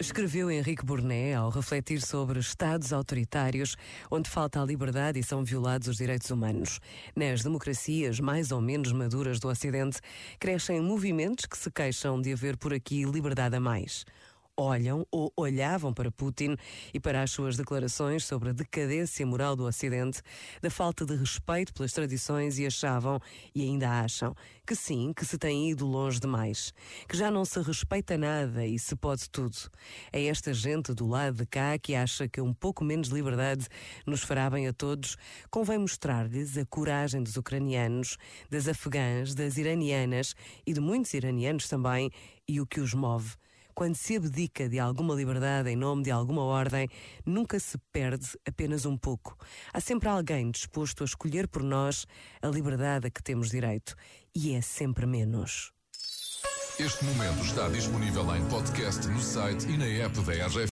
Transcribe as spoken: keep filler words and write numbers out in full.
Escreveu Henrique Bournet ao refletir sobre estados autoritários onde falta a liberdade e são violados os direitos humanos. Nas democracias mais ou menos maduras do Ocidente, crescem movimentos que se queixam de haver por aqui liberdade a mais. Olham ou olhavam para Putin e para as suas declarações sobre a decadência moral do Ocidente, da falta de respeito pelas tradições e achavam, e ainda acham, que sim, que se tem ido longe demais, que já não se respeita nada e se pode tudo. É esta gente do lado de cá que acha que um pouco menos liberdade nos fará bem a todos, convém mostrar-lhes a coragem dos ucranianos, das afegãs, das iranianas e de muitos iranianos também, e o que os move. Quando se abdica de alguma liberdade em nome de alguma ordem, nunca se perde apenas um pouco. Há sempre alguém disposto a escolher por nós a liberdade a que temos direito. E é sempre menos. Este momento está disponível em podcast no site e na app da R F P.